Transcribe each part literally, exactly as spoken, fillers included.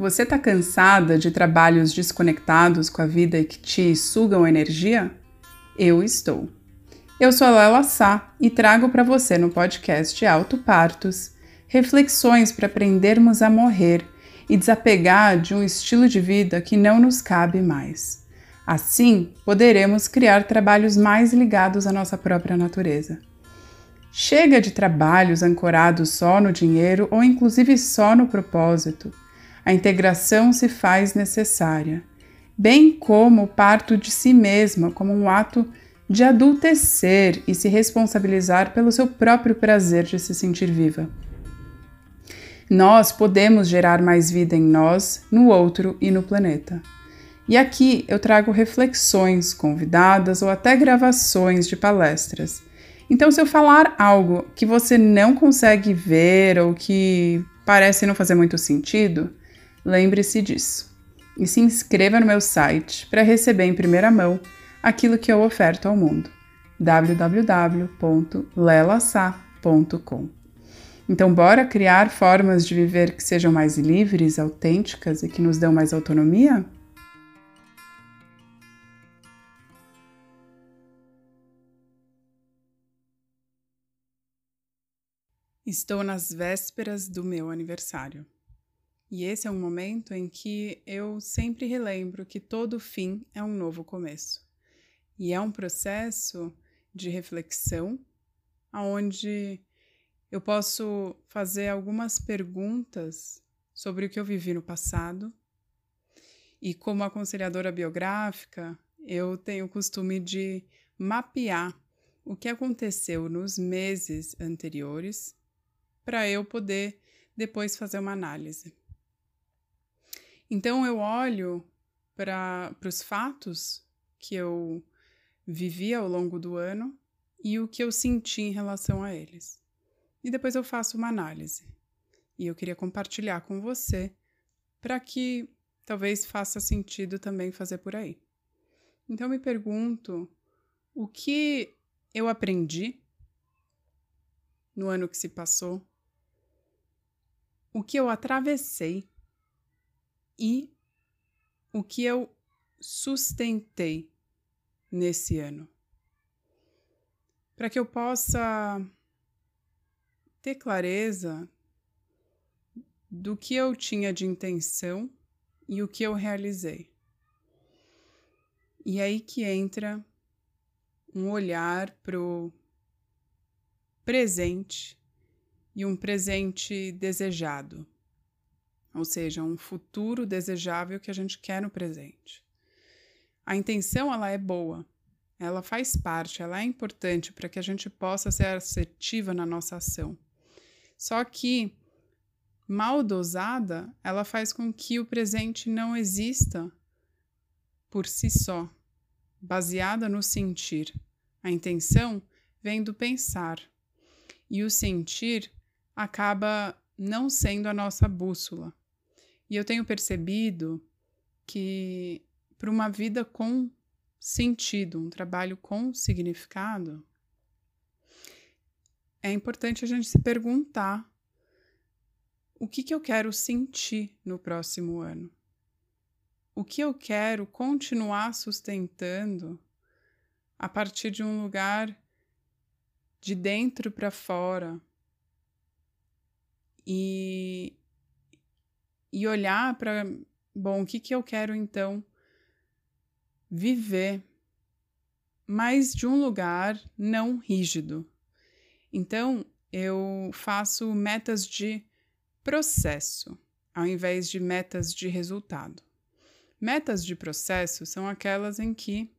Você tá cansada de trabalhos desconectados com a vida e que te sugam energia? Eu estou. Eu sou a Lela Sá e trago para você no podcast Auto Partos reflexões para aprendermos a morrer e desapegar de um estilo de vida que não nos cabe mais. Assim, poderemos criar trabalhos mais ligados à nossa própria natureza. Chega de trabalhos ancorados só no dinheiro ou inclusive só no propósito. A integração se faz necessária, bem como o parto de si mesma como um ato de adultecer e se responsabilizar pelo seu próprio prazer de se sentir viva. Nós podemos gerar mais vida em nós, no outro e no planeta. E aqui eu trago reflexões, convidadas ou até gravações de palestras. Então, se eu falar algo que você não consegue ver ou que parece não fazer muito sentido, lembre-se disso e se inscreva no meu site para receber em primeira mão aquilo que eu oferto ao mundo, w w w ponto lela sa ponto com. Então, bora criar formas de viver que sejam mais livres, autênticas e que nos dão mais autonomia? Estou nas vésperas do meu aniversário. E esse é um momento em que eu sempre relembro que todo fim é um novo começo. E é um processo de reflexão, onde eu posso fazer algumas perguntas sobre o que eu vivi no passado. E como aconselhadora biográfica, eu tenho o costume de mapear o que aconteceu nos meses anteriores, para eu poder depois fazer uma análise. Então eu olho para os fatos que eu vivi ao longo do ano e o que eu senti em relação a eles. E depois eu faço uma análise. E eu queria compartilhar com você para que talvez faça sentido também fazer por aí. Então eu me pergunto o que eu aprendi no ano que se passou, o que eu atravessei e o que eu sustentei nesse ano, para que eu possa ter clareza do que eu tinha de intenção e o que eu realizei. E aí que entra um olhar para o presente e um presente desejado. Ou seja, um futuro desejável que a gente quer no presente. A intenção, ela é boa, ela faz parte, ela é importante para que a gente possa ser assertiva na nossa ação. Só que, mal dosada, ela faz com que o presente não exista por si só, baseada no sentir. A intenção vem do pensar, e o sentir acaba não sendo a nossa bússola. E eu tenho percebido que para uma vida com sentido, um trabalho com significado, é importante a gente se perguntar o que que eu quero sentir no próximo ano? O que eu quero continuar sustentando a partir de um lugar de dentro para fora e, e olhar para, bom, o que que eu quero então viver, mas de um lugar não rígido. Então, eu faço metas de processo, ao invés de metas de resultado. Metas de processo são aquelas em que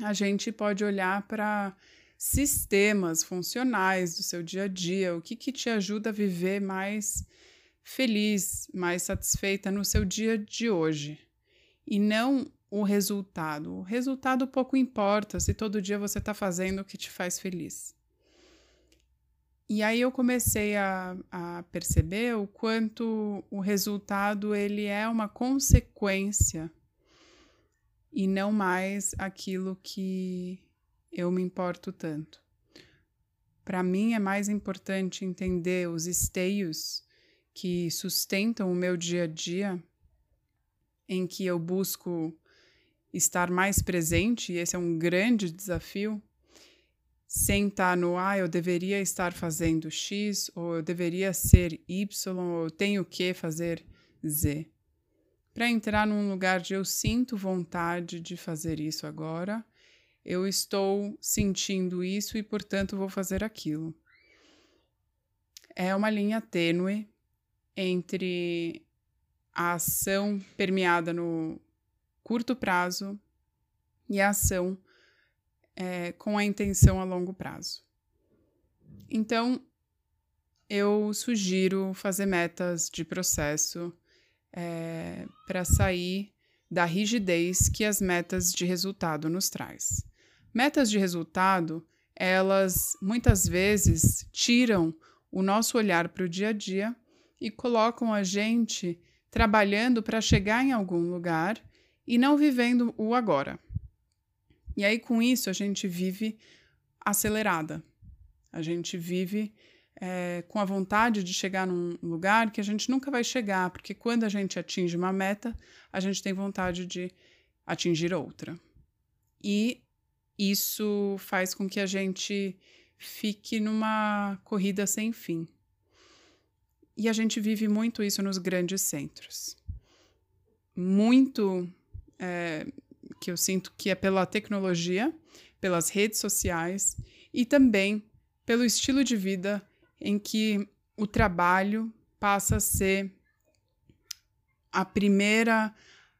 a gente pode olhar para sistemas funcionais do seu dia a dia, o que que te ajuda a viver mais feliz, mais satisfeita no seu dia de hoje. E não o resultado. O resultado pouco importa se todo dia você está fazendo o que te faz feliz. E aí eu comecei a, a perceber o quanto o resultado ele é uma consequência e não mais aquilo que eu me importo tanto. Para mim é mais importante entender os esteios que sustentam o meu dia a dia em que eu busco estar mais presente, e esse é um grande desafio, sem estar no, ah, eu deveria estar fazendo X, ou eu deveria ser Y, ou eu tenho que fazer Z. Para entrar num lugar de eu sinto vontade de fazer isso agora, eu estou sentindo isso e, portanto, vou fazer aquilo. É uma linha tênue entre a ação permeada no curto prazo e a ação é, com a intenção a longo prazo. Então, eu sugiro fazer metas de processo é, para sair da rigidez que as metas de resultado nos traz. Metas de resultado, elas muitas vezes tiram o nosso olhar para o dia a dia e colocam a gente trabalhando para chegar em algum lugar e não vivendo o agora. E aí, com isso, a gente vive acelerada. A gente vive é, com a vontade de chegar num lugar que a gente nunca vai chegar, porque quando a gente atinge uma meta, a gente tem vontade de atingir outra. E isso faz com que a gente fique numa corrida sem fim. E a gente vive muito isso nos grandes centros. Muito é, que eu sinto que é pela tecnologia, pelas redes sociais e também pelo estilo de vida em que o trabalho passa a ser a primeira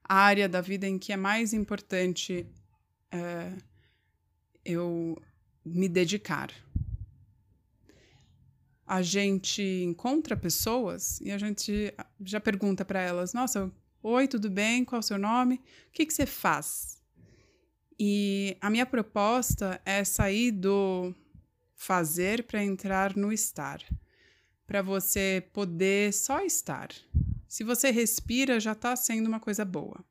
área da vida em que é mais importante é, eu me dedicar. A gente encontra pessoas e a gente já pergunta para elas, nossa, oi, tudo bem? Qual é o seu nome? O que que você faz? E a minha proposta é sair do fazer para entrar no estar, para você poder só estar. Se você respira, já está sendo uma coisa boa.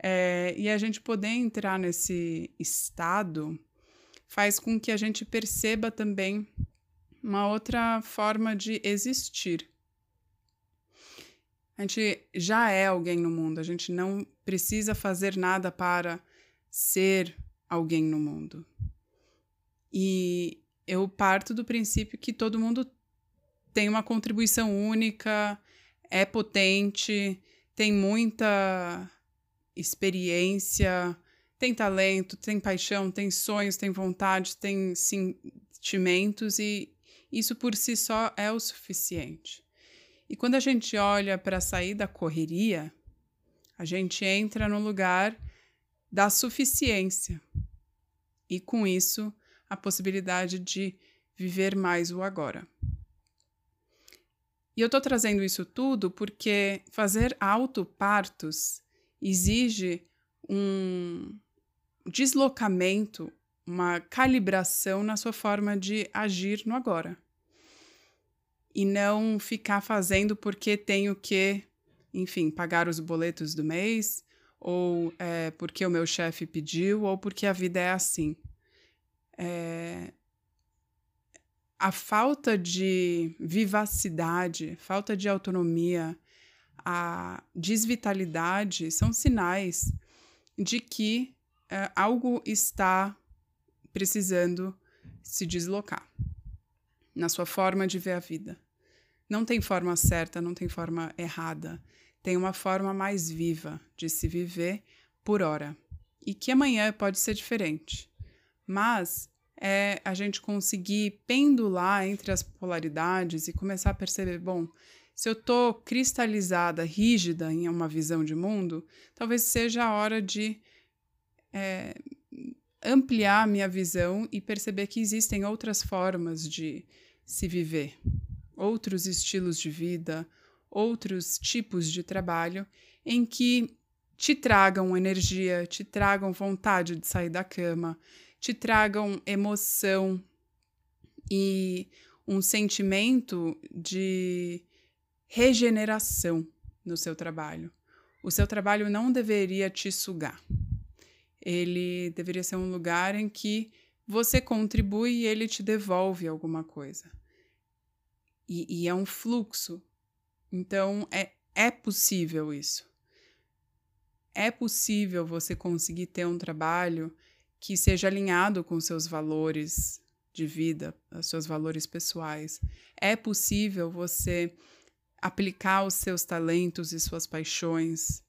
é, e a gente poder entrar nesse estado faz com que a gente perceba também uma outra forma de existir. A gente já é alguém no mundo, a gente não precisa fazer nada para ser alguém no mundo. E eu parto do princípio que todo mundo tem uma contribuição única, é potente, tem muita experiência, tem talento, tem paixão, tem sonhos, tem vontade, tem sentimentos e isso por si só é o suficiente. E quando a gente olha para sair da correria, a gente entra no lugar da suficiência. E com isso, a possibilidade de viver mais o agora. E eu estou trazendo isso tudo porque fazer autopartos exige um deslocamento, uma calibração na sua forma de agir no agora. E não ficar fazendo porque tenho que, enfim, pagar os boletos do mês, ou é, porque o meu chefe pediu, ou porque a vida é assim. É, a falta de vivacidade, falta de autonomia, a desvitalidade são sinais de que é, algo está precisando se deslocar na sua forma de ver a vida. Não tem forma certa, não tem forma errada. Tem uma forma mais viva de se viver por hora. E que amanhã pode ser diferente. Mas é a gente conseguir pendular entre as polaridades e começar a perceber, bom, se eu estou cristalizada, rígida em uma visão de mundo, talvez seja a hora de é, ampliar minha visão e perceber que existem outras formas de se viver, outros estilos de vida, outros tipos de trabalho em que te tragam energia, te tragam vontade de sair da cama, te tragam emoção e um sentimento de regeneração no seu trabalho. O seu trabalho não deveria te sugar. Ele deveria ser um lugar em que você contribui e ele te devolve alguma coisa. E, e é um fluxo. Então, é, é possível isso. é possível você conseguir ter um trabalho que seja alinhado com seus valores de vida, os seus valores pessoais. É possível você aplicar os seus talentos e suas paixões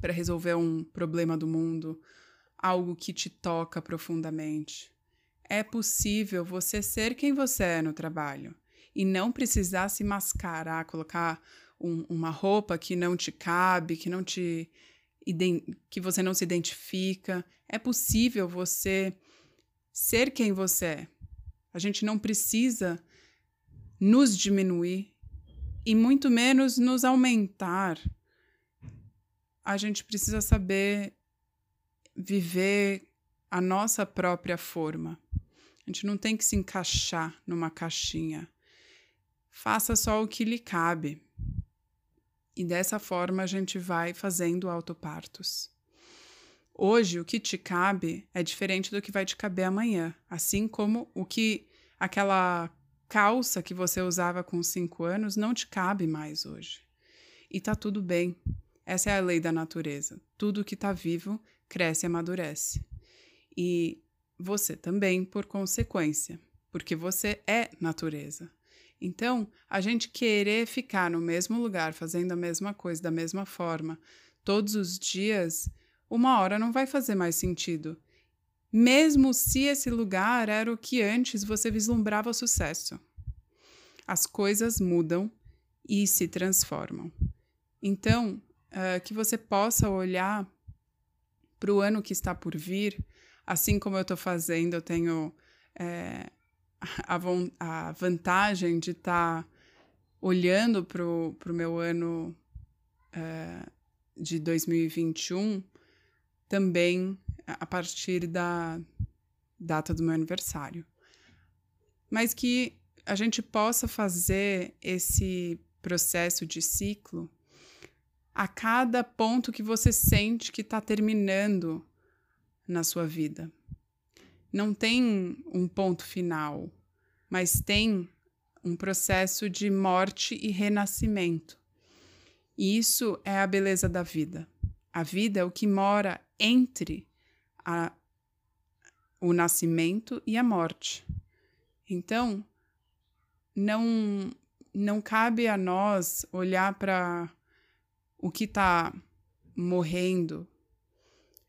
para resolver um problema do mundo, algo que te toca profundamente. É possível você ser quem você é no trabalho e não precisar se mascarar, colocar um, uma roupa que não te cabe, que, não te, que você não se identifica. É possível você ser quem você é. A gente não precisa nos diminuir e muito menos nos aumentar. A gente precisa saber viver a nossa própria forma. A gente não tem que se encaixar numa caixinha. Faça só o que lhe cabe. E dessa forma a gente vai fazendo autopartos. Hoje o que te cabe é diferente do que vai te caber amanhã. Assim como o que aquela calça que você usava com cinco anos não te cabe mais hoje. E tá tudo bem. Essa é a lei da natureza. Tudo que tá vivo cresce e amadurece. E você também, por consequência, porque você é natureza. Então, a gente querer ficar no mesmo lugar, fazendo a mesma coisa, da mesma forma, todos os dias, uma hora não vai fazer mais sentido. Mesmo se esse lugar era o que antes você vislumbrava sucesso. As coisas mudam e se transformam. Então, uh, que você possa olhar para o ano que está por vir. Assim como eu estou fazendo, eu tenho é, a, von, a vantagem de estar tá olhando para o meu ano é, de dois mil e vinte e um também a partir da data do meu aniversário. Mas que a gente possa fazer esse processo de ciclo a cada ponto que você sente que está terminando na sua vida. Não tem um ponto final, mas tem um processo de morte e renascimento. E isso é a beleza da vida. A vida é o que mora entre a, o nascimento e a morte. Então, não, não cabe a nós olhar para o que está morrendo,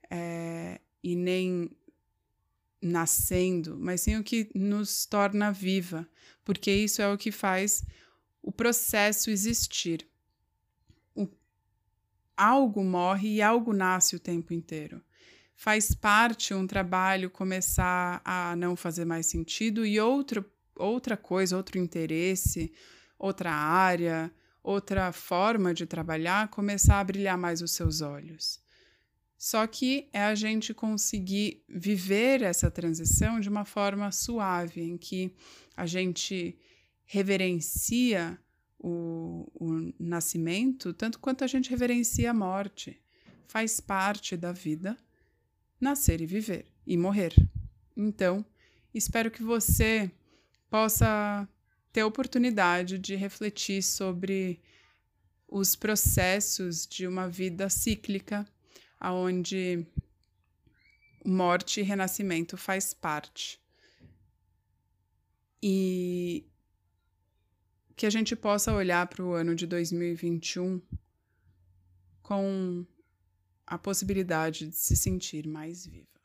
é, e nem nascendo, mas sim o que nos torna viva, porque isso é o que faz o processo existir. O, algo morre e algo nasce o tempo inteiro. Faz parte um trabalho começar a não fazer mais sentido e outro, outra coisa, outro interesse, outra área, outra forma de trabalhar, começar a brilhar mais os seus olhos. Só que é a gente conseguir viver essa transição de uma forma suave, em que a gente reverencia o, o nascimento tanto quanto a gente reverencia a morte. Faz parte da vida nascer e viver e morrer. Então, espero que você possa ter a oportunidade de refletir sobre os processos de uma vida cíclica, aonde morte e renascimento faz parte. E que a gente possa olhar para o ano de dois mil e vinte e um com a possibilidade de se sentir mais viva.